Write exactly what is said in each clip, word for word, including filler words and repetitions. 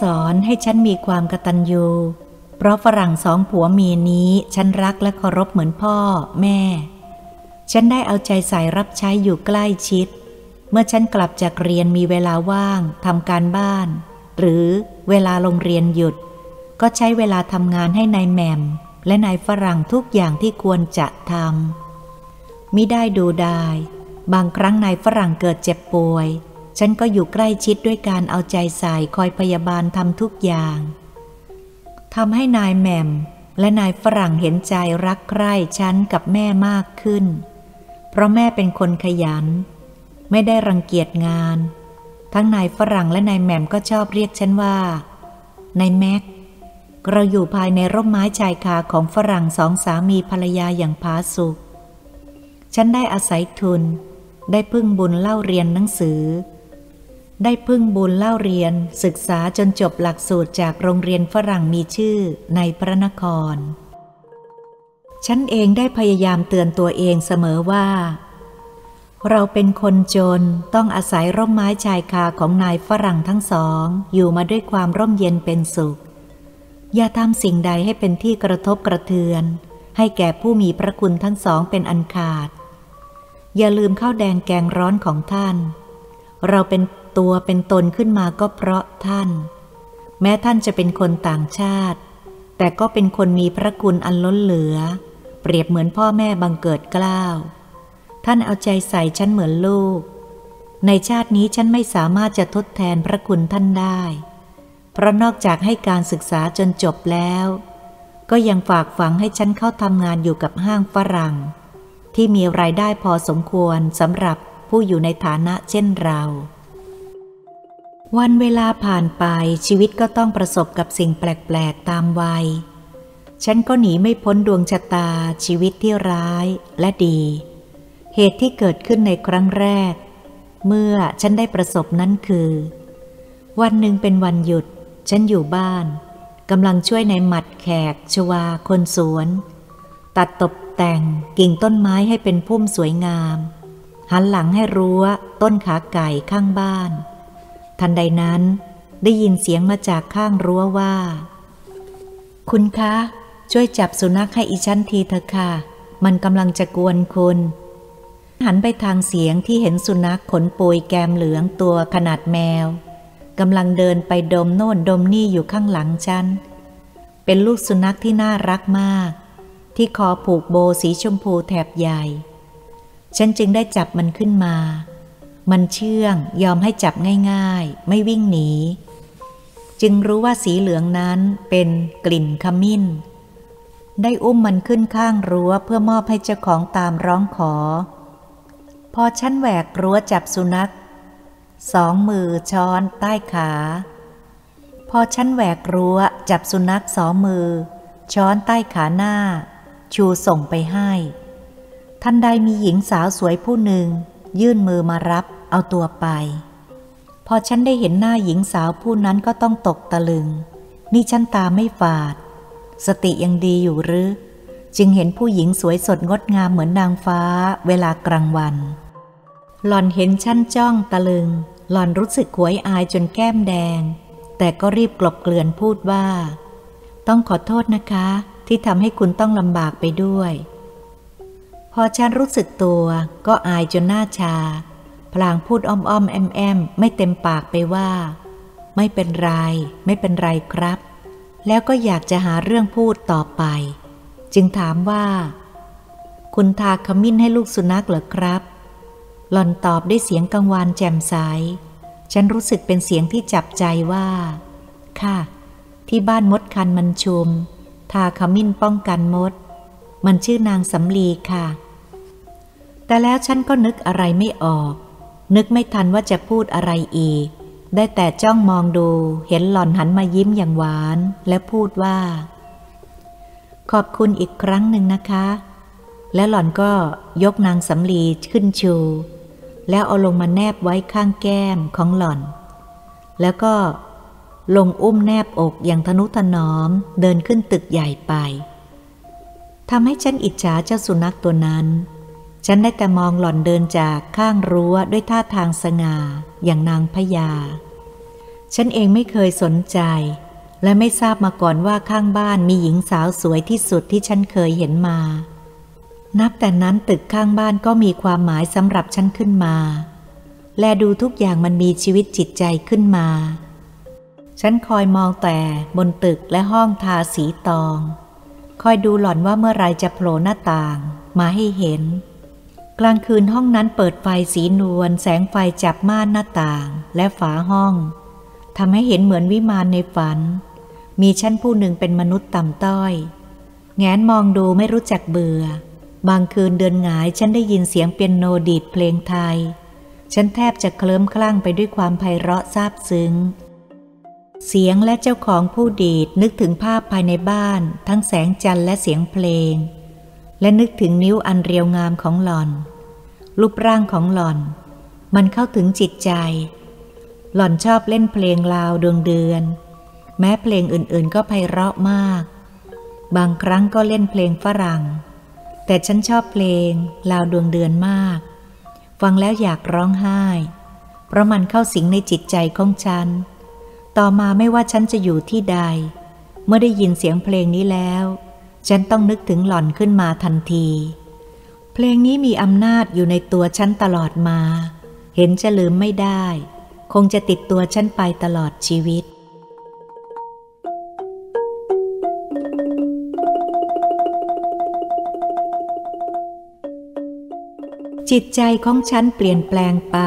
สอนให้ฉันมีความกตัญญูเพราะฝรั่งสองผัวเมียนี้ฉันรักและเคารพเหมือนพ่อแม่ฉันได้เอาใจใส่รับใช้อยู่ใกล้ชิดเมื่อฉันกลับจากเรียนมีเวลาว่างทำการบ้านหรือเวลาโรงเรียนหยุดก็ใช้เวลาทำงานให้นายแหม่มและนายฝรั่งทุกอย่างที่ควรจะทำมิได้ดูดายบางครั้งนายฝรั่งเกิดเจ็บป่วยฉันก็อยู่ใกล้ชิดด้วยการเอาใจใส่คอยพยาบาลทำทุกอย่างทำให้นายแหม่มและนายฝรั่งเห็นใจรักใคร่ฉันกับแม่มากขึ้นเพราะแม่เป็นคนขยันไม่ได้รังเกียจงานทั้งนายฝรั่งและนายแหม่มก็ชอบเรียกฉันว่านายแม็กเราอยู่ภายในร่มไม้ชายคาของฝรั่งสองสามีภรรยาอย่างผาสุกฉันได้อาศัยทุนได้พึ่งบุญเล่าเรียนหนังสือได้พึ่งบุญเล่าเรียนศึกษาจนจบหลักสูตรจากโรงเรียนฝรั่งมีชื่อในพระนครฉันเองได้พยายามเตือนตัวเองเสมอว่าเราเป็นคนจนต้องอาศัยร่มไม้ชายคาของนายฝรั่งทั้งสองอยู่มาด้วยความร่มเย็นเป็นสุขอย่าทำสิ่งใดให้เป็นที่กระทบกระเทือนให้แก่ผู้มีพระคุณทั้งสองเป็นอันขาดอย่าลืมข้าวแดงแกงร้อนของท่านเราเป็นตัวเป็นตนขึ้นมาก็เพราะท่านแม้ท่านจะเป็นคนต่างชาติแต่ก็เป็นคนมีพระคุณอันล้นเหลือเปรียบเหมือนพ่อแม่บังเกิดเกล้าท่านเอาใจใส่ฉันเหมือนลูกในชาตินี้ฉันไม่สามารถจะทดแทนพระคุณท่านได้เพราะนอกจากให้การศึกษาจนจบแล้วก็ยังฝากฝังให้ฉันเข้าทำงานอยู่กับห้างฝรั่งที่มีรายได้พอสมควรสำหรับผู้อยู่ในฐานะเช่นเราวันเวลาผ่านไปชีวิตก็ต้องประสบกับสิ่งแปลกๆตามวัยฉันก็หนีไม่พ้นดวงชะตาชีวิตที่ร้ายและดีเหตุที่เกิดขึ้นในครั้งแรกเมื่อฉันได้ประสบนั้นคือวันหนึ่งเป็นวันหยุดฉันอยู่บ้านกำลังช่วยในหมัดแขกชวาคนสวนตัดตบแต่งกิ่งต้นไม้ให้เป็นพุ่มสวยงามหันหลังให้รั้วต้นขาไก่ข้างบ้านทันใดนั้นได้ยินเสียงมาจากข้างรั้วว่าคุณคะช่วยจับสุนัขให้อีฉันทีเถอะค่ะมันกำลังจะกวนคุณหันไปทางเสียงที่เห็นสุนัขขนปุยแกมเหลืองตัวขนาดแมวกำลังเดินไปดมโน่นดมนี่อยู่ข้างหลังฉันเป็นลูกสุนัขที่น่ารักมากที่คอผูกโบสีชมพูแถบใหญ่ฉันจึงได้จับมันขึ้นมามันเชื่องยอมให้จับง่ายๆไม่วิ่งหนีจึงรู้ว่าสีเหลืองนั้นเป็นกลิ่นขมิ้นได้อุ้มมันขึ้นข้างรั้วเพื่อมอบให้เจ้าของตามร้องขอพอฉันแหวกรั้วจับสุนัขสองมือช้อนใต้ขาพอฉันแหวกรั้วจับสุนัขสองมือช้อนใต้ขาหน้าชูส่งไปให้ทันใดมีหญิงสาวสวยผู้หนึ่งยื่นมือมารับเอาตัวไปพอฉันได้เห็นหน้าหญิงสาวผู้นั้นก็ต้องตกตะลึงนี่ฉันตาไม่ฝาดสติยังดีอยู่หรือจึงเห็นผู้หญิงสวยสดงดงามเหมือนนางฟ้าเวลากลางวันหล่อนเห็นฉันจ้องตะลึงหล่อนรู้สึกขวยอายจนแก้มแดงแต่ก็รีบกลบเกลื่อนพูดว่าต้องขอโทษนะคะที่ทำให้คุณต้องลำบากไปด้วยพอฉันรู้สึกตัวก็อายจนหน้าชาพลางพูดอ้อมๆแอมๆไม่เต็มปากไปว่าไม่เป็นไรไม่เป็นไรครับแล้วก็อยากจะหาเรื่องพูดต่อไปจึงถามว่าคุณทาขมิ้นให้ลูกสุนัขเหรอครับหล่อนตอบด้วยเสียงกังวานแจ่มใสฉันรู้สึกเป็นเสียงที่จับใจว่าค่ะที่บ้านมดคันมันชุมทาขมิ้นป้องกันมดมันชื่อนางสำลีค่ะแต่แล้วฉันก็นึกอะไรไม่ออกนึกไม่ทันว่าจะพูดอะไรอีกได้แต่จ้องมองดูเห็นหล่อนหันมายิ้มอย่างหวานและพูดว่าขอบคุณอีกครั้งหนึ่งนะคะและหล่อนก็ยกนางสำลีขึ้นชูแล้วเอาลงมาแนบไว้ข้างแก้มของหล่อนแล้วก็ลงอุ้มแนบอกอย่างทะนุถนอมเดินขึ้นตึกใหญ่ไปทำให้ฉันอิจฉาเจ้าสุนัขตัวนั้นฉันได้แต่มองหล่อนเดินจากข้างรั้วด้วยท่าทางสง่าอย่างนางพญา ฉันเองไม่เคยสนใจและไม่ทราบมาก่อนว่าข้างบ้านมีหญิงสาวสวยที่สุดที่ฉันเคยเห็นมานับแต่นั้นตึกข้างบ้านก็มีความหมายสำหรับฉันขึ้นมาและดูทุกอย่างมันมีชีวิตจิตใจขึ้นมาฉันคอยมองแต่บนตึกและห้องทาสีตองคอยดูหล่อนว่าเมื่อไรจะโผล่หน้าต่างมาให้เห็นกลางคืนห้องนั้นเปิดไฟสีนวลแสงไฟจับม่านหน้าต่างและฝาห้องทำให้เห็นเหมือนวิมานในฝันมีฉันผู้หนึ่งเป็นมนุษย์ต่ำต้อยแงนมองดูไม่รู้จักเบื่อบางคืนเดือนหงายฉันได้ยินเสียงเปียโนดีดเพลงไทยฉันแทบจะเคลิ้มคลั่งไปด้วยความไพเราะซาบซึ้งเสียงและเจ้าของผู้ดีดนึกถึงภาพภายในบ้านทั้งแสงจันทร์และเสียงเพลงและนึกถึงนิ้วอันเรียวงามของหล่อนรูปร่างของหล่อนมันเข้าถึงจิตใจหล่อนชอบเล่นเพลงลาวดวงเดือนแม้เพลงอื่นๆก็ไพเราะมากบางครั้งก็เล่นเพลงฝรั่งแต่ฉันชอบเพลงลาวดวงเดือนมากฟังแล้วอยากร้องไห้เพราะมันเข้าสิงในจิตใจของฉันต่อมาไม่ว่าฉันจะอยู่ที่ใดเมื่อได้ยินเสียงเพลงนี้แล้วฉันต้องนึกถึงหล่อนขึ้นมาทันทีเพลงนี้มีอำนาจอยู่ในตัวฉันตลอดมาเห็นจะลืมไม่ได้คงจะติดตัวฉันไปตลอดชีวิตจิตใจของฉันเปลี่ยนแปลงไป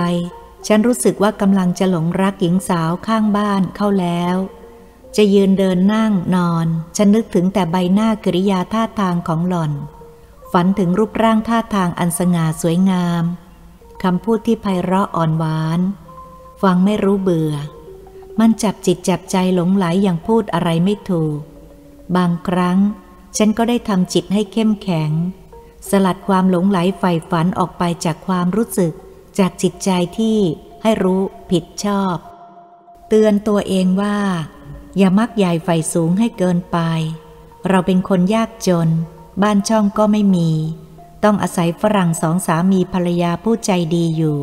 ฉันรู้สึกว่ากำลังจะหลงรักหญิงสาวข้างบ้านเข้าแล้วจะยืนเดินนั่งนอนฉันนึกถึงแต่ใบหน้ากิริยาท่าทางของหล่อนฝันถึงรูปร่างท่าทางอันสง่าสวยงามคำพูดที่ไพเราะอ่อนหวานฟังไม่รู้เบื่อมันจับจิตจับใจหลงไหลอย่างพูดอะไรไม่ถูกบางครั้งฉันก็ได้ทำจิตให้เข้มแข็งสลัดความหลงไหลใฝ่ฝันออกไปจากความรู้สึกจากจิตใจที่ให้รู้ผิดชอบเตือนตัวเองว่าอย่ามักใหญ่ใฝ่สูงให้เกินไปเราเป็นคนยากจนบ้านช่องก็ไม่มีต้องอาศัยฝรั่งสองสามีภรรยาผู้ใจดีอยู่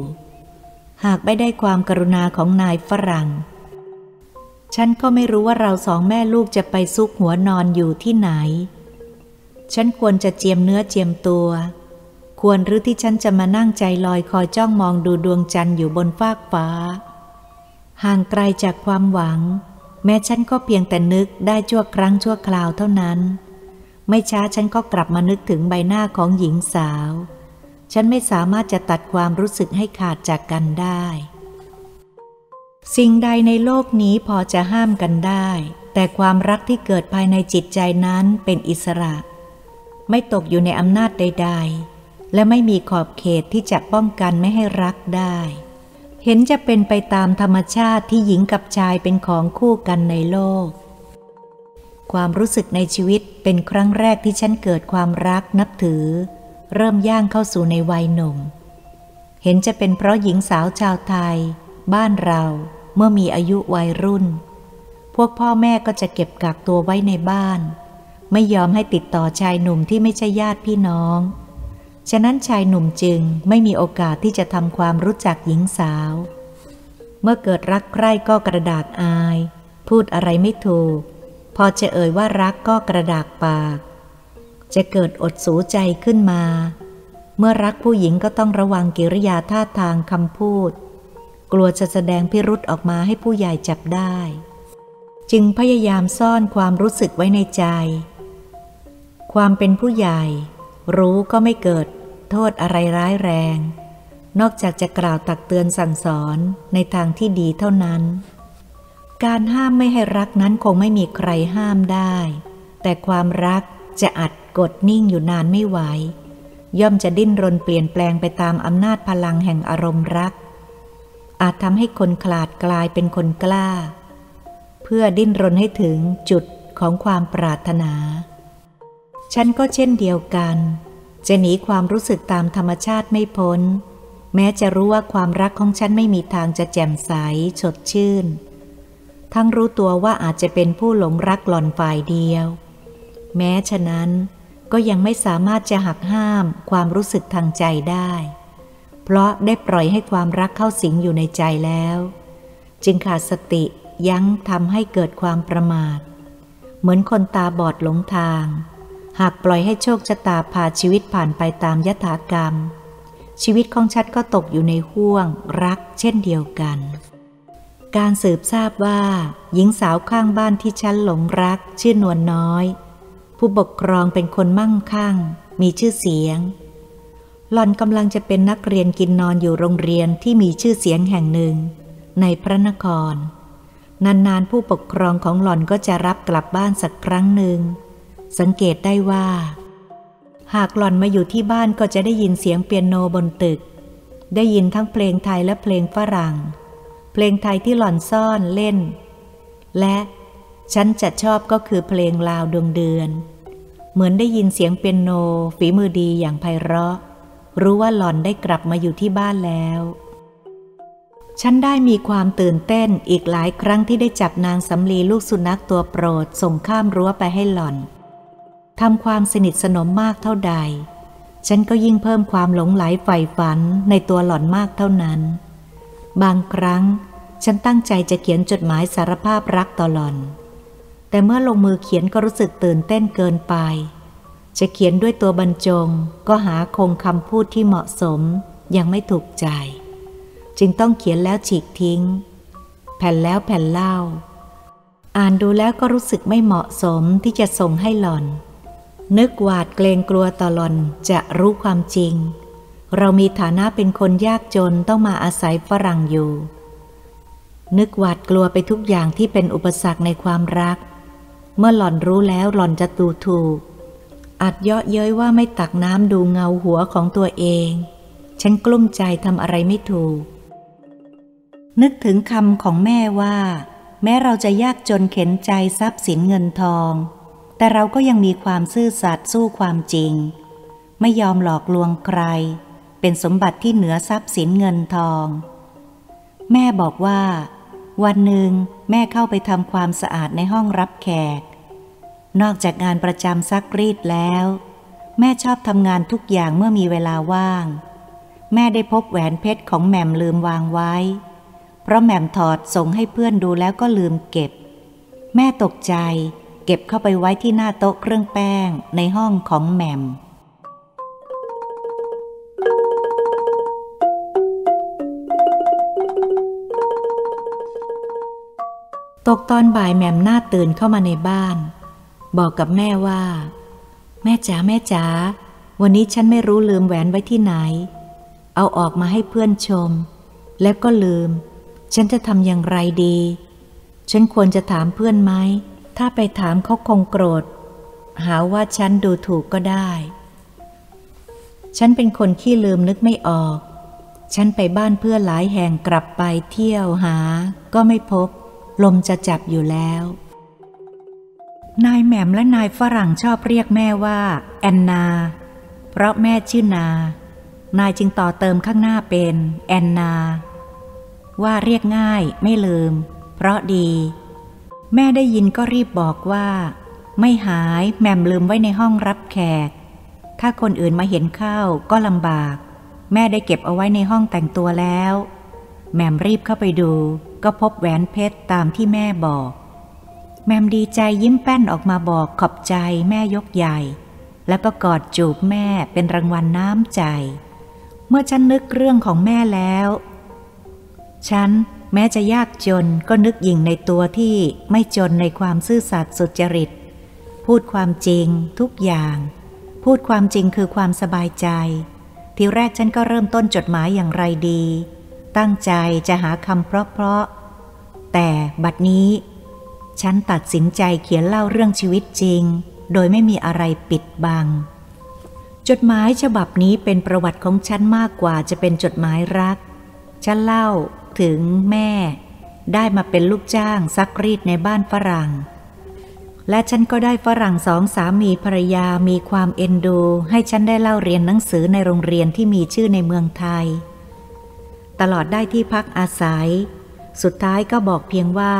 หากไม่ได้ความกรุณาของนายฝรั่งฉันก็ไม่รู้ว่าเราสองแม่ลูกจะไปซุกหัวนอนอยู่ที่ไหนฉันควรจะเจียมเนื้อเจียมตัวควรหรือที่ฉันจะมานั่งใจลอยคอยจ้องมองดูดวงจันทร์อยู่บนฟากฟ้าห่างไกลจากความหวังแม้ฉันก็เพียงแต่นึกได้ชั่วครั้งชั่วคราวเท่านั้นไม่ช้าฉันก็กลับมานึกถึงใบหน้าของหญิงสาวฉันไม่สามารถจะตัดความรู้สึกให้ขาดจากกันได้สิ่งใดในโลกนี้พอจะห้ามกันได้แต่ความรักที่เกิดภายในจิตใจนั้นเป็นอิสระไม่ตกอยู่ในอำนาจใดๆและไม่มีขอบเขตที่จะป้องกันไม่ให้รักได้เห็นจะเป็นไปตามธรรมชาติที่หญิงกับชายเป็นของคู่กันในโลกความรู้สึกในชีวิตเป็นครั้งแรกที่ฉันเกิดความรักนับถือเริ่มย่างเข้าสู่ในวัยหนุ่มเห็นจะเป็นเพราะหญิงสาวชาวไทยบ้านเราเมื่อมีอายุวัยรุ่นพวกพ่อแม่ก็จะเก็บกักตัวไว้ในบ้านไม่ยอมให้ติดต่อชายหนุ่มที่ไม่ใช่ญาติพี่น้องฉะนั้นชายหนุ่มจึงไม่มีโอกาสที่จะทำความรู้จักหญิงสาวเมื่อเกิดรักใคร่ก็กระดากอายพูดอะไรไม่ถูกพอจะเอ่ยว่ารักก็กระดากปากจะเกิดอดสูใจขึ้นมาเมื่อรักผู้หญิงก็ต้องระวังกิริยาท่าทางคำพูดกลัวจะแสดงพิรุธออกมาให้ผู้ใหญ่จับได้จึงพยายามซ่อนความรู้สึกไว้ในใจความเป็นผู้ใหญ่รู้ก็ไม่เกิดโทษอะไรร้ายแรงนอกจากจะกล่าวตักเตือนสั่งสอนในทางที่ดีเท่านั้นการห้ามไม่ให้รักนั้นคงไม่มีใครห้ามได้แต่ความรักจะอัดกดนิ่งอยู่นานไม่ไหวย่อมจะดิ้นรนเปลี่ยนแปลงไปตามอำนาจพลังแห่งอารมณ์รักอาจทำให้คนขลาดกลายเป็นคนกล้าเพื่อดิ้นรนให้ถึงจุดของความปรารถนาฉันก็เช่นเดียวกันจะหนีความรู้สึกตามธรรมชาติไม่พ้นแม้จะรู้ว่าความรักของฉันไม่มีทางจะแจ่มใสสดชื่นทั้งรู้ตัวว่าอาจจะเป็นผู้หลงรักหล่อนฝ่ายเดียวแม้ฉะนั้นก็ยังไม่สามารถจะหักห้ามความรู้สึกทางใจได้เพราะได้ปล่อยให้ความรักเข้าสิงอยู่ในใจแล้วจึงขาดสติ ยั้งทำให้เกิดความประมาทเหมือนคนตาบอดหลงทางหากปล่อยให้โชคชะตาพาชีวิตผ่านไปตามยถากรรมชีวิตของฉันก็ตกอยู่ในห้วงรักเช่นเดียวกันการสืบทราบว่าหญิงสาวข้างบ้านที่ฉันหลงรักชื่อนวลน้อยผู้ปกครองเป็นคนมั่งคั่งมีชื่อเสียงหล่อนกำลังจะเป็นนักเรียนกินนอนอยู่โรงเรียนที่มีชื่อเสียงแห่งหนึ่งในพระนครนานๆผู้ปกครองของหล่อนก็จะรับกลับบ้านสักครั้งหนึ่งสังเกตได้ว่าหากหล่อนมาอยู่ที่บ้านก็จะได้ยินเสียงเปียโนบนตึกได้ยินทั้งเพลงไทยและเพลงฝรั่งเพลงไทยที่หล่อนซ่อนเล่นและฉันจะชอบก็คือเพลงลาวดวงเดือนเหมือนได้ยินเสียงเปียโนฝีมือดีอย่างไพเราะรู้ว่าหล่อนได้กลับมาอยู่ที่บ้านแล้วฉันได้มีความตื่นเต้นอีกหลายครั้งที่ได้จับนางสำลีลูกสุนัขตัวโปรดส่งข้ามรั้วไปให้หล่อนทำความสนิทสนมมากเท่าใดฉันก็ยิ่งเพิ่มความหลงไหลใฝ่ฝันในตัวหล่อนมากเท่านั้นบางครั้งฉันตั้งใจจะเขียนจดหมายสารภาพรักต่อหล่อนแต่เมื่อลงมือเขียนก็รู้สึกตื่นเต้นเกินไปจะเขียนด้วยตัวบรรจงก็หาคงคำพูดที่เหมาะสมยังไม่ถูกใจจึงต้องเขียนแล้วฉีกทิ้งแผ่นแล้วแผ่นเล่าอ่านดูแล้วก็รู้สึกไม่เหมาะสมที่จะส่งให้หล่อนนึกหวาดเกรงกลัวต่อหล่อนจะรู้ความจริงเรามีฐานะเป็นคนยากจนต้องมาอาศัยฝรั่งอยู่นึกหวาดกลัวไปทุกอย่างที่เป็นอุปสรรคในความรักเมื่อหล่อนรู้แล้วหล่อนจะดูถูกอาจเยาะเย้ยว่าไม่ตักน้ำดูเงาหัวของตัวเองฉันกลุ้มใจทำอะไรไม่ถูกนึกถึงคำของแม่ว่าแม้เราจะยากจนเข็นใจทรัพย์สินเงินทองแต่เราก็ยังมีความซื่อสัตย์สู้ความจริงไม่ยอมหลอกลวงใครเป็นสมบัติที่เหนือทรัพย์สินเงินทองแม่บอกว่าวันหนึ่งแม่เข้าไปทำความสะอาดในห้องรับแขกนอกจากงานประจำซักรีดแล้วแม่ชอบทำงานทุกอย่างเมื่อมีเวลาว่างแม่ได้พบแหวนเพชรของแหม่มลืมวางไว้เพราะแหม่มถอดส่งให้เพื่อนดูแล้วก็ลืมเก็บแม่ตกใจเก็บเข้าไปไว้ที่หน้าโต๊ะเครื่องแป้งในห้องของแหม่มตกตอนบ่ายแหม่มหน้าตื่นเข้ามาในบ้านบอกกับแม่ว่าแม่จ๋าแม่จ๋าวันนี้ฉันไม่รู้ลืมแหวนไว้ที่ไหนเอาออกมาให้เพื่อนชมแล้วก็ลืมฉันจะทำอย่างไรดีฉันควรจะถามเพื่อนไหมถ้าไปถามเขาคงโกรธหาว่าฉันดูถูกก็ได้ฉันเป็นคนขี้ลืมนึกไม่ออกฉันไปบ้านเพื่อนหลายแห่งกลับไปเที่ยวหาก็ไม่พบลมจะจับอยู่แล้วนายแหม่มและนายฝรั่งชอบเรียกแม่ว่าแอนนาเพราะแม่ชื่อนานายจึงต่อเติมข้างหน้าเป็นแอนนาว่าเรียกง่ายไม่ลืมเพราะดีแม่ได้ยินก็รีบบอกว่าไม่หายแหม่มลืมไว้ในห้องรับแขกถ้าคนอื่นมาเห็นเข้าก็ลำบากแม่ได้เก็บเอาไว้ในห้องแต่งตัวแล้วแหม่มรีบเข้าไปดูก็พบแหวนเพชรตามที่แม่บอกแหม่มดีใจยิ้มแป้นออกมาบอกขอบใจแม่ยกใหญ่แล้วก็กอดจูบแม่เป็นรางวัลน้ำใจเมื่อฉันนึกเรื่องของแม่แล้วฉันแม้จะยากจนก็นึกหยิ่งในตัวที่ไม่จนในความซื่อสัตย์สุจริตพูดความจริงทุกอย่างพูดความจริงคือความสบายใจทีแรกฉันก็เริ่มต้นจดหมายอย่างไรดีตั้งใจจะหาคำเพราะๆแต่บัดนี้ฉันตัดสินใจเขียนเล่าเรื่องชีวิตจริงโดยไม่มีอะไรปิดบังจดหมายฉบับนี้เป็นประวัติของฉันมากกว่าจะเป็นจดหมายรักฉันเล่าถึงแม่ได้มาเป็นลูกจ้างซักรีดในบ้านฝรั่งและฉันก็ได้ฝรั่งสองสามีภรรยามีความเอ็นดูให้ฉันได้เล่าเรียนหนังสือในโรงเรียนที่มีชื่อในเมืองไทยตลอดได้ที่พักอาศัยสุดท้ายก็บอกเพียงว่า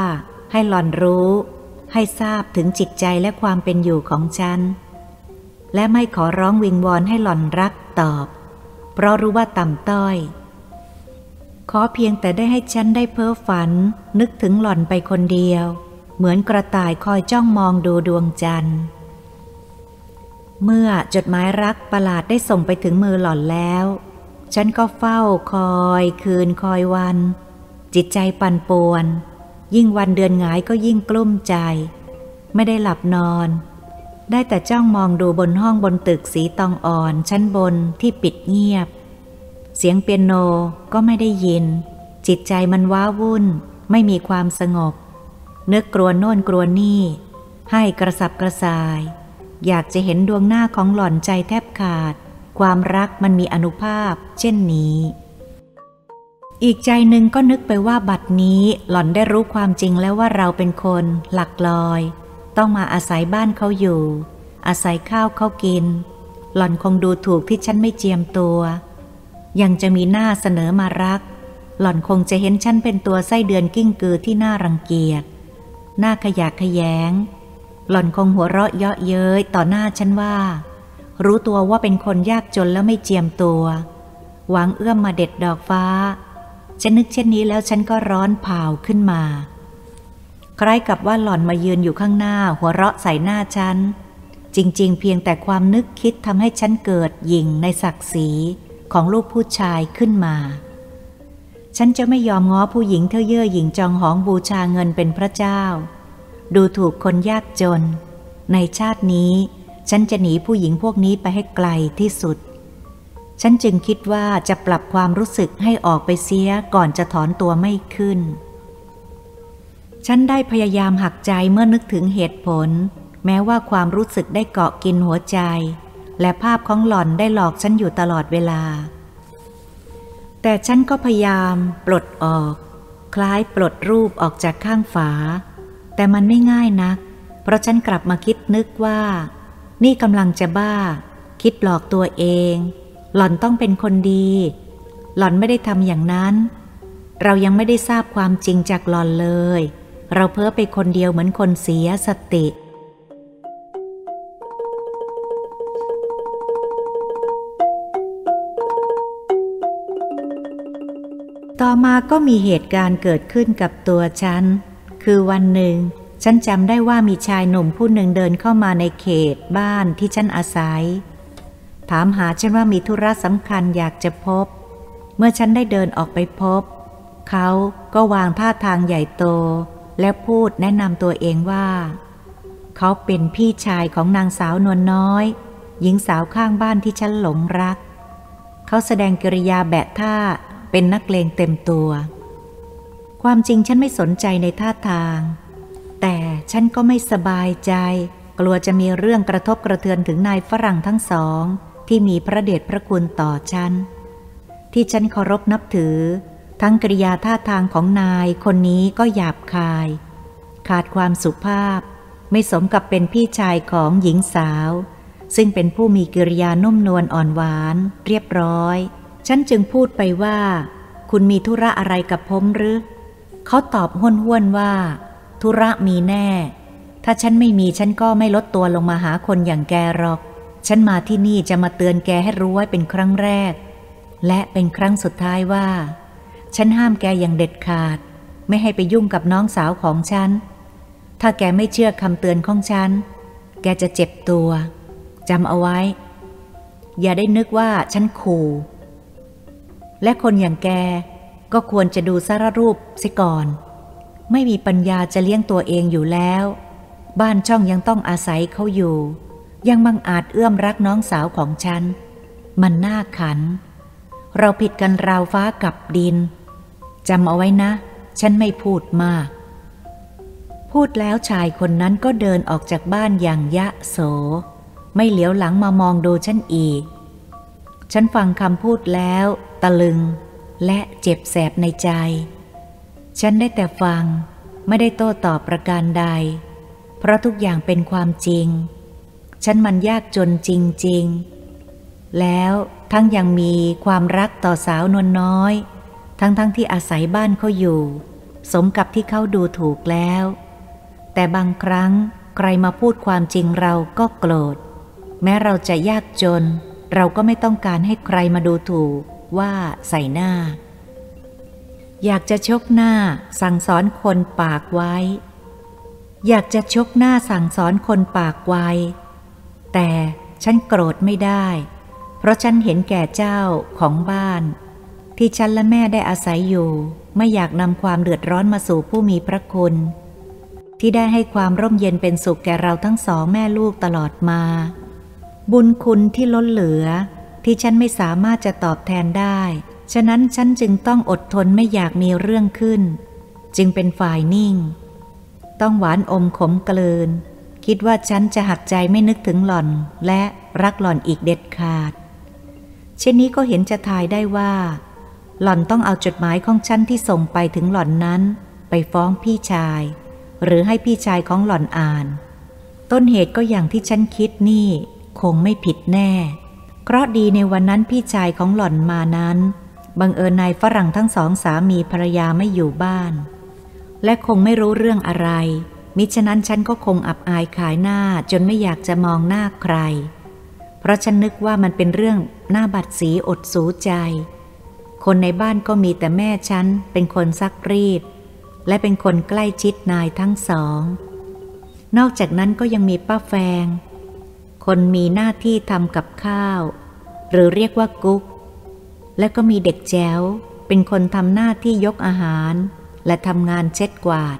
ให้หล่อนรู้ให้ทราบถึงจิตใจและความเป็นอยู่ของฉันและไม่ขอร้องวิงวอนให้หล่อนรักตอบเพราะรู้ว่าต่ำต้อย ขอเพียงแต่ได้ให้ฉันได้เพ้อฝันนึกถึงหล่อนไปคนเดียวเหมือนกระต่ายคอยจ้องมองดูดวงจันทร์เมื่อจดหมายรักประหลาดได้ส่งไปถึงมือหล่อนแล้วฉันก็เฝ้าคอยคืนคอยวันจิตใจปั่นป่วนยิ่งวันเดือนหงายก็ยิ่งกลุ้มใจไม่ได้หลับนอนได้แต่จ้องมองดูบนห้องบนตึกสีตองอ่อนชั้นบนที่ปิดเงียบเสียงเปียโนก็ไม่ได้ยินจิตใจมันว้าวุ่นไม่มีความสงบนึกกลัวโน่นกลัวนี่ให้กระสับกระส่ายอยากจะเห็นดวงหน้าของหล่อนใจแทบขาดความรักมันมีอานุภาพเช่นนี้อีกใจหนึ่งก็นึกไปว่าบัดนี้หล่อนได้รู้ความจริงแล้วว่าเราเป็นคนหลักลอยต้องมาอาศัยบ้านเขาอยู่อาศัยข้าวเขากินหล่อนคงดูถูกที่ฉันไม่เจียมตัวยังจะมีหน้าเสนอมารักหล่อนคงจะเห็นฉันเป็นตัวไส้เดือนกิ้งกือที่น่ารังเกียจหน้าขยะแขยงหล่อนคงหัวเราะเยาะเย้ยต่อหน้าฉันว่ารู้ตัวว่าเป็นคนยากจนแล้วไม่เจียมตัวหวังเอื้อมมาเด็ดดอกฟ้าฉันนึกเช่นนี้แล้วฉันก็ร้อนเผาขึ้นมาคล้ายกับว่าหล่อนมายืนอยู่ข้างหน้าหัวเราะใส่หน้าฉันจริงๆเพียงแต่ความนึกคิดทำให้ฉันเกิดหยิ่งในศักดิ์ศรีของลูกผู้ชายขึ้นมาฉันจะไม่ยอมง้อผู้หญิงเท่าเย่อหยิ่งจองหองบูชาเงินเป็นพระเจ้าดูถูกคนยากจนในชาตินี้ฉันจะหนีผู้หญิงพวกนี้ไปให้ไกลที่สุดฉันจึงคิดว่าจะปรับความรู้สึกให้ออกไปเสียก่อนจะถอนตัวไม่ขึ้นฉันได้พยายามหักใจเมื่อนึกถึงเหตุผลแม้ว่าความรู้สึกได้เกาะกินหัวใจและภาพของหล่อนได้หลอกฉันอยู่ตลอดเวลาแต่ฉันก็พยายามปลดออกคล้ายปลดรูปออกจากข้างฝาแต่มันไม่ง่ายนักเพราะฉันกลับมาคิดนึกว่านี่กำลังจะบ้าคิดหลอกตัวเองหล่อนต้องเป็นคนดีหล่อนไม่ได้ทำอย่างนั้นเรายังไม่ได้ทราบความจริงจากหล่อนเลยเราเพ้อไปคนเดียวเหมือนคนเสียสติต่อมาก็มีเหตุการณ์เกิดขึ้นกับตัวฉันคือวันหนึ่งฉันจำได้ว่ามีชายหนุ่มผู้หนึ่งเดินเข้ามาในเขตบ้านที่ฉันอาศัยถามหาฉันว่ามีธุระสำคัญอยากจะพบเมื่อฉันได้เดินออกไปพบเขาก็วางท่าทางใหญ่โตและพูดแนะนำตัวเองว่าเขาเป็นพี่ชายของนางสาวนวลน้อยหญิงสาวข้างบ้านที่ฉันหลงรักเขาแสดงกิริยาแบะท่าเป็นนักเลงเต็มตัวความจริงฉันไม่สนใจในท่าทางแต่ฉันก็ไม่สบายใจกลัวจะมีเรื่องกระทบกระเทือนถึงนายฝรั่งทั้งสองที่มีพระเดชพระคุณต่อฉันที่ฉันเคารพนับถือทั้งกริยาท่าทางของนายคนนี้ก็หยาบคายขาดความสุภาพไม่สมกับเป็นพี่ชายของหญิงสาวซึ่งเป็นผู้มีกิริยานุ่มนวลอ่อนหวานเรียบร้อยฉันจึงพูดไปว่าคุณมีธุระอะไรกับผมหรือเขาตอบห้วนๆว่าธุระมีแน่ถ้าฉันไม่มีฉันก็ไม่ลดตัวลงมาหาคนอย่างแกหรอกฉันมาที่นี่จะมาเตือนแกให้รู้ไว้เป็นครั้งแรกและเป็นครั้งสุดท้ายว่าฉันห้ามแกอย่างเด็ดขาดไม่ให้ไปยุ่งกับน้องสาวของฉันถ้าแกไม่เชื่อคำเตือนของฉันแกจะเจ็บตัวจำเอาไว้อย่าได้นึกว่าฉันขู่และคนอย่างแกก็ควรจะดูสารรูปสิก่อนไม่มีปัญญาจะเลี้ยงตัวเองอยู่แล้วบ้านช่องยังต้องอาศัยเขาอยู่ยังบังอาจเอื้อมรักน้องสาวของฉันมันน่าขันเราผิดกันราวฟ้ากับดินจำเอาไว้นะฉันไม่พูดมากพูดแล้วชายคนนั้นก็เดินออกจากบ้านอย่างยะโสไม่เหลียวหลังมามองดูฉันอีกฉันฟังคำพูดแล้วตะลึงและเจ็บแสบในใจฉันได้แต่ฟังไม่ได้โต้ตอบประการใดเพราะทุกอย่างเป็นความจริงฉันมันยากจนจริงๆแล้วทั้งยังมีความรักต่อสาวนวลน้อยทั้งๆ ท, ที่อาศัยบ้านเขาอยู่สมกับที่เขาดูถูกแล้วแต่บางครั้งใครมาพูดความจริงเราก็โกรธแม้เราจะยากจนเราก็ไม่ต้องการให้ใครมาดูถูกว่าใส่หน้า อยากจะชกหน้าสั่งสอนคนปากไว้อยากจะชกหน้าสั่งสอนคนปากไว้แต่ฉันโกรธไม่ได้เพราะฉันเห็นแก่เจ้าของบ้านที่ฉันและแม่ได้อาศัยอยู่ไม่อยากนำความเดือดร้อนมาสู่ผู้มีพระคุณที่ได้ให้ความร่มเย็นเป็นสุขแก่เราทั้งสองแม่ลูกตลอดมาบุญคุณที่ล้นเหลือที่ฉันไม่สามารถจะตอบแทนได้ฉะนั้นฉันจึงต้องอดทนไม่อยากมีเรื่องขึ้นจึงเป็นฝ่ายนิ่งต้องหวานอมขมกลืนคิดว่าฉันจะหักใจไม่นึกถึงหล่อนและรักหล่อนอีกเด็ดขาดเช่นนี้ก็เห็นจะทายได้ว่าหล่อนต้องเอาจดหมายของฉันที่ส่งไปถึงหล่อนนั้นไปฟ้องพี่ชายหรือให้พี่ชายของหล่อนอ่านต้นเหตุก็อย่างที่ฉันคิดนี่คงไม่ผิดแน่เพราะดีในวันนั้นพี่ชายของหล่อนมานั้นบังเอิญนายฝรั่งทั้งสองสามีภรรยาไม่อยู่บ้านและคงไม่รู้เรื่องอะไรมิฉะนั้นฉันก็คงอับอายขายหน้าจนไม่อยากจะมองหน้าใครเพราะฉันนึกว่ามันเป็นเรื่องหน้าบัดสีอดสูใจคนในบ้านก็มีแต่แม่ฉันเป็นคนซักรีดและเป็นคนใกล้ชิดนายทั้งสองนอกจากนั้นก็ยังมีป้าแฟงคนมีหน้าที่ทำกับข้าวหรือเรียกว่ากุ๊กและก็มีเด็กแจ๋วเป็นคนทำหน้าที่ยกอาหารและทำงานเช็ดกวาด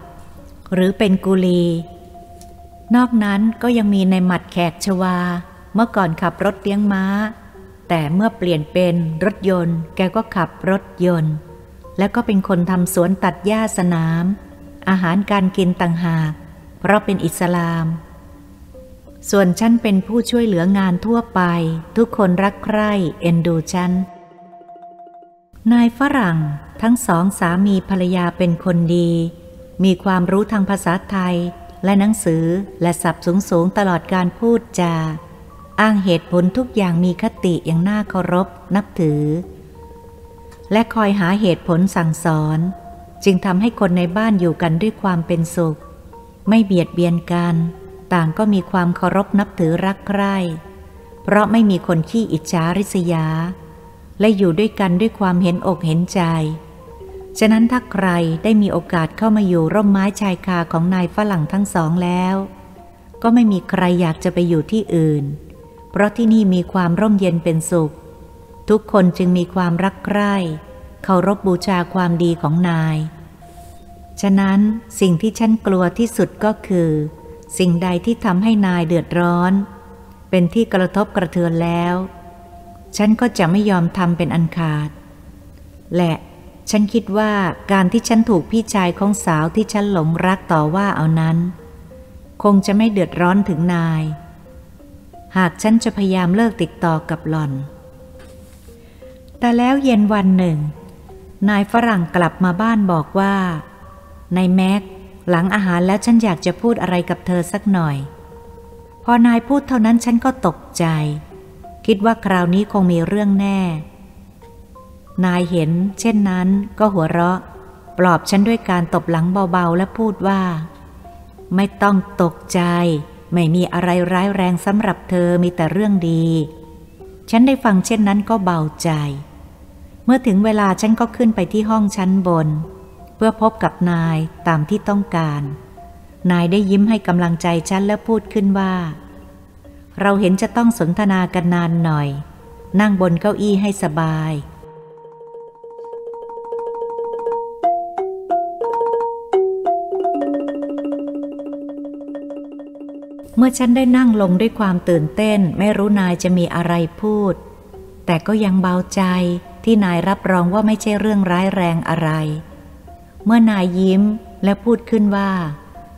หรือเป็นกุลีนอกนั้นก็ยังมีในหมัดแขกชวาเมื่อก่อนขับรถเลี้ยงม้าแต่เมื่อเปลี่ยนเป็นรถยนต์แกก็ขับรถยนต์และก็เป็นคนทำสวนตัดหญ้าสนามอาหารการกินต่างหากเพราะเป็นอิสลามส่วนฉันเป็นผู้ช่วยเหลืองานทั่วไปทุกคนรักใคร่เอ็นดูฉันนายฝรั่งทั้งสองสามีภรรยาเป็นคนดีมีความรู้ทางภาษาไทยและหนังสือและศัพท์สูงๆตลอดการพูดจาอ้างเหตุผลทุกอย่างมีคติอย่างน่าเคารพนับถือและคอยหาเหตุผลสั่งสอนจึงทำให้คนในบ้านอยู่กันด้วยความเป็นสุขไม่เบียดเบียนกันต่างก็มีความเคารพนับถือรักใคร่เพราะไม่มีคนขี้อิจฉาริษยาและอยู่ด้วยกันด้วยความเห็นอกเห็นใจฉะนั้นถ้าใครได้มีโอกาสเข้ามาอยู่ร่มไม้ชายคาของนายฝรั่งทั้งสองแล้วก็ไม่มีใครอยากจะไปอยู่ที่อื่นเพราะที่นี่มีความร่มเย็นเป็นสุขทุกคนจึงมีความรักใคร่เคารพบูชาความดีของนายฉะนั้นสิ่งที่ฉันกลัวที่สุดก็คือสิ่งใดที่ทำให้นายเดือดร้อนเป็นที่กระทบกระเทือนแล้วฉันก็จะไม่ยอมทำเป็นอันขาดและฉันคิดว่าการที่ฉันถูกพี่ชายของสาวที่ฉันหลงรักต่อว่าเอานั้นคงจะไม่เดือดร้อนถึงนายหากฉันจะพยายามเลิกติดต่อกับหล่อนแต่แล้วเย็นวันหนึ่งนายฝรั่งกลับมาบ้านบอกว่านายแม็กหลังอาหารแล้วฉันอยากจะพูดอะไรกับเธอสักหน่อยพอนายพูดเท่านั้นฉันก็ตกใจคิดว่าคราวนี้คงมีเรื่องแน่นายเห็นเช่นนั้นก็หัวเราะปลอบฉันด้วยการตบหลังเบาๆและพูดว่าไม่ต้องตกใจไม่มีอะไรร้ายแรงสำหรับเธอมีแต่เรื่องดีฉันได้ฟังเช่นนั้นก็เบาใจเมื่อถึงเวลาฉันก็ขึ้นไปที่ห้องชั้นบนเพื่อพบกับนายตามที่ต้องการนายได้ยิ้มให้กำลังใจฉันและพูดขึ้นว่าเราเห็นจะต้องสนทนากันนานหน่อยนั่งบนเก้าอี้ให้สบายเมื่อฉันได้นั่งลงด้วยความตื่นเต้นไม่รู้นายจะมีอะไรพูดแต่ก็ยังเบาใจที่นายรับรองว่าไม่ใช่เรื่องร้ายแรงอะไรเมื่อนายยิ้มและพูดขึ้นว่า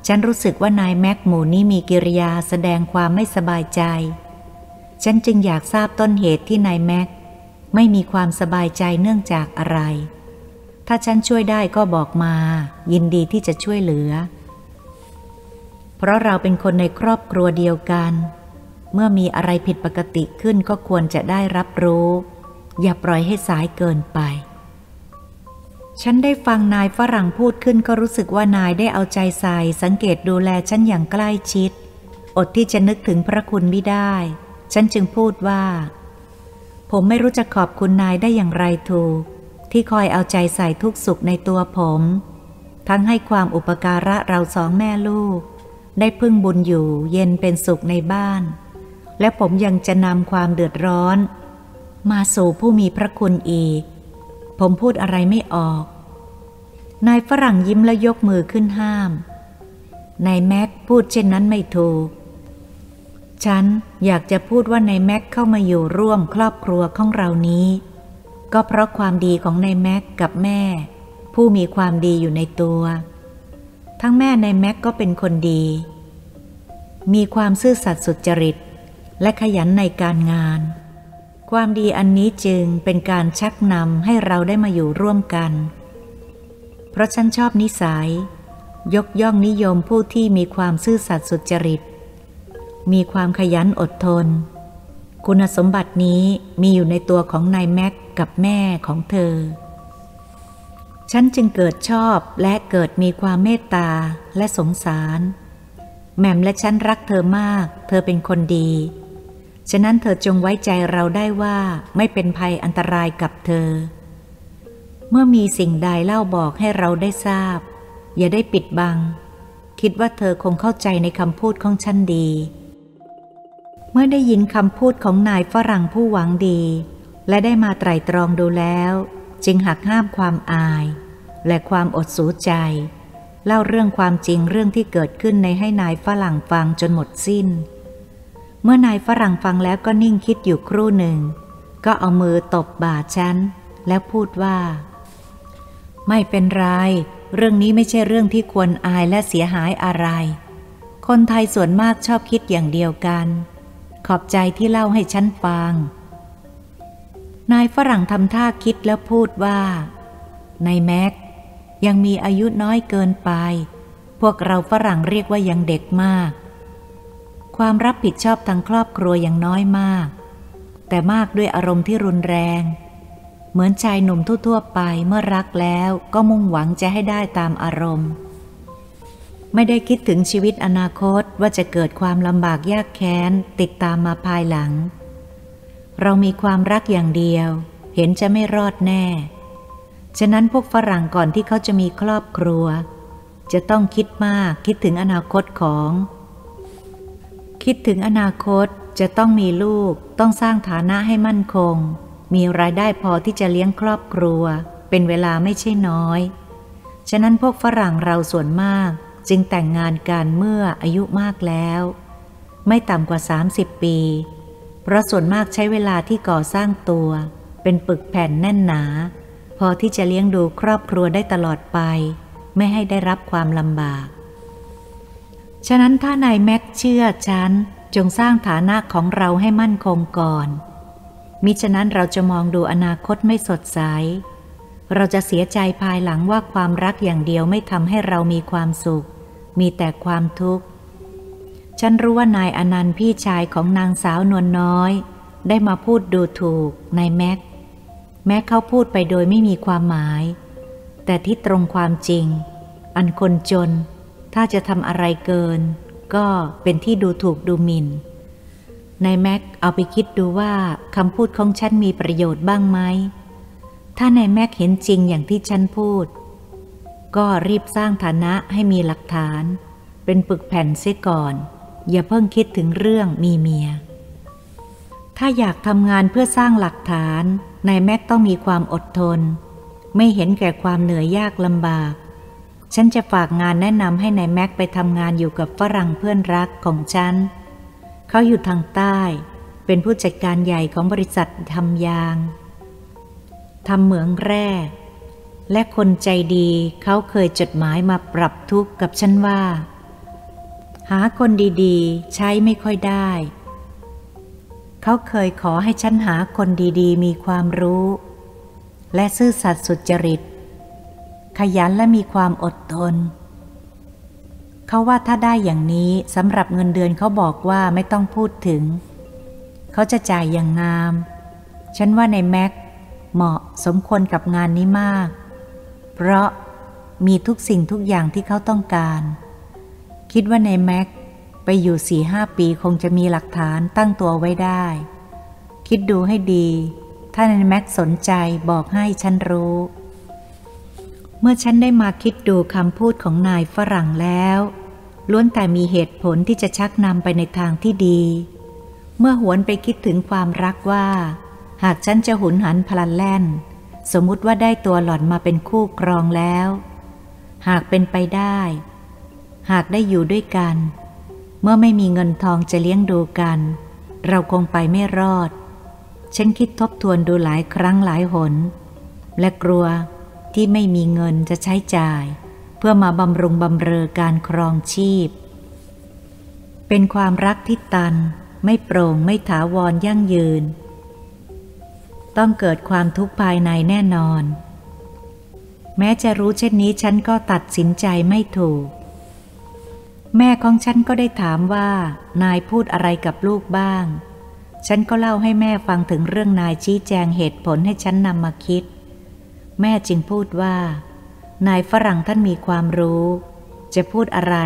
ฉันรู้สึกว่านายแม็กหมูนี่มีกิริยาแสดงความไม่สบายใจฉันจึงอยากทราบต้นเหตุที่นายแม็กไม่มีความสบายใจเนื่องจากอะไรถ้าฉันช่วยได้ก็บอกมายินดีที่จะช่วยเหลือเพราะเราเป็นคนในครอบครัวเดียวกันเมื่อมีอะไรผิดปกติขึ้นก็ควรจะได้รับรู้อย่าปล่อยให้สายเกินไปฉันได้ฟังนายฝรั่งพูดขึ้นก็รู้สึกว่านายได้เอาใจใส่สังเกตดูแลฉันอย่างใกล้ชิดอดที่จะนึกถึงพระคุณไม่ได้ฉันจึงพูดว่าผมไม่รู้จะขอบคุณนายได้อย่างไรถูก ที่คอยเอาใจใส่ทุกสุขในตัวผมทั้งให้ความอุปการะเราสองแม่ลูกได้พึ่งบุญอยู่เย็นเป็นสุขในบ้านและผมยังจะนำความเดือดร้อนมาสู่ผู้มีพระคุณอีกผมพูดอะไรไม่ออกนายฝรั่งยิ้มและยกมือขึ้นห้ามนายแม็กพูดเช่นนั้นไม่ถูกฉันอยากจะพูดว่านายแม็กเข้ามาอยู่ร่วมครอบครัวของเรานี้ก็เพราะความดีของนายแม็กกับแม่ผู้มีความดีอยู่ในตัวทั้งแม่นายแม็กก็เป็นคนดีมีความซื่อสัตย์สุจริตและขยันในการงานความดีอันนี้จึงเป็นการชักนำให้เราได้มาอยู่ร่วมกันเพราะฉันชอบนิสัยยกย่องนิยมผู้ที่มีความซื่อสัตย์สุจริตมีความขยันอดทนคุณสมบัตินี้มีอยู่ในตัวของนายแม็กกับแม่ของเธอฉันจึงเกิดชอบและเกิดมีความเมตตาและสงสารแหม่มและฉันรักเธอมากเธอเป็นคนดีฉะนั้นเธอจงไว้ใจเราได้ว่าไม่เป็นภัยอันตรายกับเธอเมื่อมีสิ่งใดเล่าบอกให้เราได้ทราบอย่าได้ปิดบังคิดว่าเธอคงเข้าใจในคำพูดของฉันดีเมื่อได้ยินคำพูดของนายฝรั่งผู้หวังดีและได้มาไตร่ตรองดูแล้วจึงหักห้ามความอายและความอดสูใจเล่าเรื่องความจริงเรื่องที่เกิดขึ้นในให้นายฝรั่งฟังจนหมดสิ้นเมื่อนายฝรั่งฟังแล้วก็นิ่งคิดอยู่ครู่หนึ่งก็เอามือตบบ่าฉันแล้วพูดว่าไม่เป็นไรเรื่องนี้ไม่ใช่เรื่องที่ควรอายและเสียหายอะไรคนไทยส่วนมากชอบคิดอย่างเดียวกันขอบใจที่เล่าให้ฉันฟังนายฝรั่งทำท่าคิดแล้วพูดว่านายแม็กยังมีอายุน้อยเกินไปพวกเราฝรั่งเรียกว่ายังเด็กมากความรับผิดชอบทางครอบครัวยังน้อยมากแต่มากด้วยอารมณ์ที่รุนแรงเหมือนชายหนุ่มทั่วๆไปเมื่อรักแล้วก็มุ่งหวังจะให้ได้ตามอารมณ์ไม่ได้คิดถึงชีวิตอนาคตว่าจะเกิดความลำบากยากแค้นติดตามมาภายหลังเรามีความรักอย่างเดียวเห็นจะไม่รอดแน่ฉะนั้นพวกฝรั่งก่อนที่เขาจะมีครอบครัวจะต้องคิดมากคิดถึงอนาคตของคิดถึงอนาคตจะต้องมีลูกต้องสร้างฐานะให้มั่นคงมีรายได้พอที่จะเลี้ยงครอบครัวเป็นเวลาไม่ใช่น้อยฉะนั้นพวกฝรั่งเราส่วนมากจึงแต่งงานกันเมื่ออายุมากแล้วไม่ต่ำกว่าสามสิบปีเพราะส่วนมากใช้เวลาที่ก่อสร้างตัวเป็นปึกแผ่นแน่นหนาพอที่จะเลี้ยงดูครอบครัวได้ตลอดไปไม่ให้ได้รับความลำบากฉะนั้นถ้านายแม็กเชื่อฉันจงสร้างฐานะของเราให้มั่นคงก่อนมิฉะนั้นเราจะมองดูอนาคตไม่สดใสเราจะเสียใจภายหลังว่าความรักอย่างเดียวไม่ทำให้เรามีความสุขมีแต่ความทุกข์ฉันรู้ว่านายอนันต์พี่ชายของนางสาวนวลน้อยได้มาพูดดูถูกนายแม็กแม้เขาพูดไปโดยไม่มีความหมายแต่ที่ตรงความจริงอันคนจนถ้าจะทำอะไรเกินก็เป็นที่ดูถูกดูหมิ่นนายแม็กเอาไปคิดดูว่าคำพูดของฉันมีประโยชน์บ้างไหมถ้านายแม็กเห็นจริงอย่างที่ฉันพูดก็รีบสร้างฐานะให้มีหลักฐานเป็นปึกแผ่นเสียก่อนอย่าเพิ่งคิดถึงเรื่องมีเมียถ้าอยากทำงานเพื่อสร้างหลักฐานนายแม็กต้องมีความอดทนไม่เห็นแก่ความเหนื่อยยากลำบากฉันจะฝากงานแนะนำให้นายแม็กไปทำงานอยู่กับฝรั่งเพื่อนรักของฉันเขาอยู่ทางใต้เป็นผู้จัดการใหญ่ของบริษัททำยางทำเหมืองแร่และคนใจดีเขาเคยจดหมายมาปรับทุกข์กับฉันว่าหาคนดีๆใช้ไม่ค่อยได้เขาเคยขอให้ฉันหาคนดีๆมีความรู้และซื่อสัตย์สุจริตขยันและมีความอดทนเขาว่าถ้าได้อย่างนี้สำหรับเงินเดือนเขาบอกว่าไม่ต้องพูดถึงเขาจะจ่ายอย่างงามฉันว่าในแม็กเหมาะสมควรกับงานนี้มากเพราะมีทุกสิ่งทุกอย่างที่เขาต้องการคิดว่าในแม็กไปอยู่สี่ห้าปีคงจะมีหลักฐานตั้งตัวไว้ได้คิดดูให้ดี ถ้านายแม็กสนใจบอกให้ฉันรู้เมื่อฉันได้มาคิดดูคำพูดของนายฝรั่งแล้วล้วนแต่มีเหตุผลที่จะชักนำไปในทางที่ดีเมื่อหวนไปคิดถึงความรักว่าหากฉันจะหุนหันพลันแล่นสมมุติว่าได้ตัวหล่อนมาเป็นคู่ครองแล้วหากเป็นไปได้หากได้อยู่ด้วยกันเมื่อไม่มีเงินทองจะเลี้ยงดูกันเราคงไปไม่รอดฉันคิดทบทวนดูหลายครั้งหลายหนและกลัวที่ไม่มีเงินจะใช้จ่ายเพื่อมาบำรุงบำเรอการครองชีพเป็นความรักที่ตันไม่โปร่งไม่ถาวรยั่งยืนต้องเกิดความทุกข์ภายในแน่นอนแม้จะรู้เช่นนี้ฉันก็ตัดสินใจไม่ถูกแม่ของฉันก็ได้ถามว่านายพูดอะไรกับลูกบ้างฉันก็เล่าให้แม่ฟังถึงเรื่องนายชี้แจงเหตุผลให้ฉันนำมาคิดแม่จึงพูดว่านายฝรั่งท่านมีความรู้จะพูดอะไร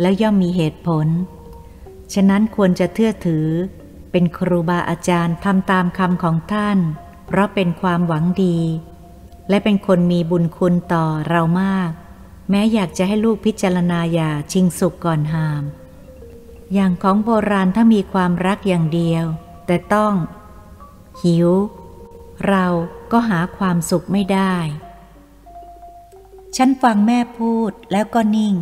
แล้วย่อมมีเหตุผลฉะนั้นควรจะเชื่อถือเป็นครูบาอาจารย์ทำตามคำของท่านเพราะเป็นความหวังดีและเป็นคนมีบุญคุณต่อเรามากแม้อยากจะให้ลูกพิจารณาอย่าชิงสุขก่อนหามอย่างของโบราณถ้ามีความรักอย่างเดียวแต่ต้องหิวเราก็หาความสุขไม่ได้ฉันฟังแม่พูดแล้วก็นิ่ง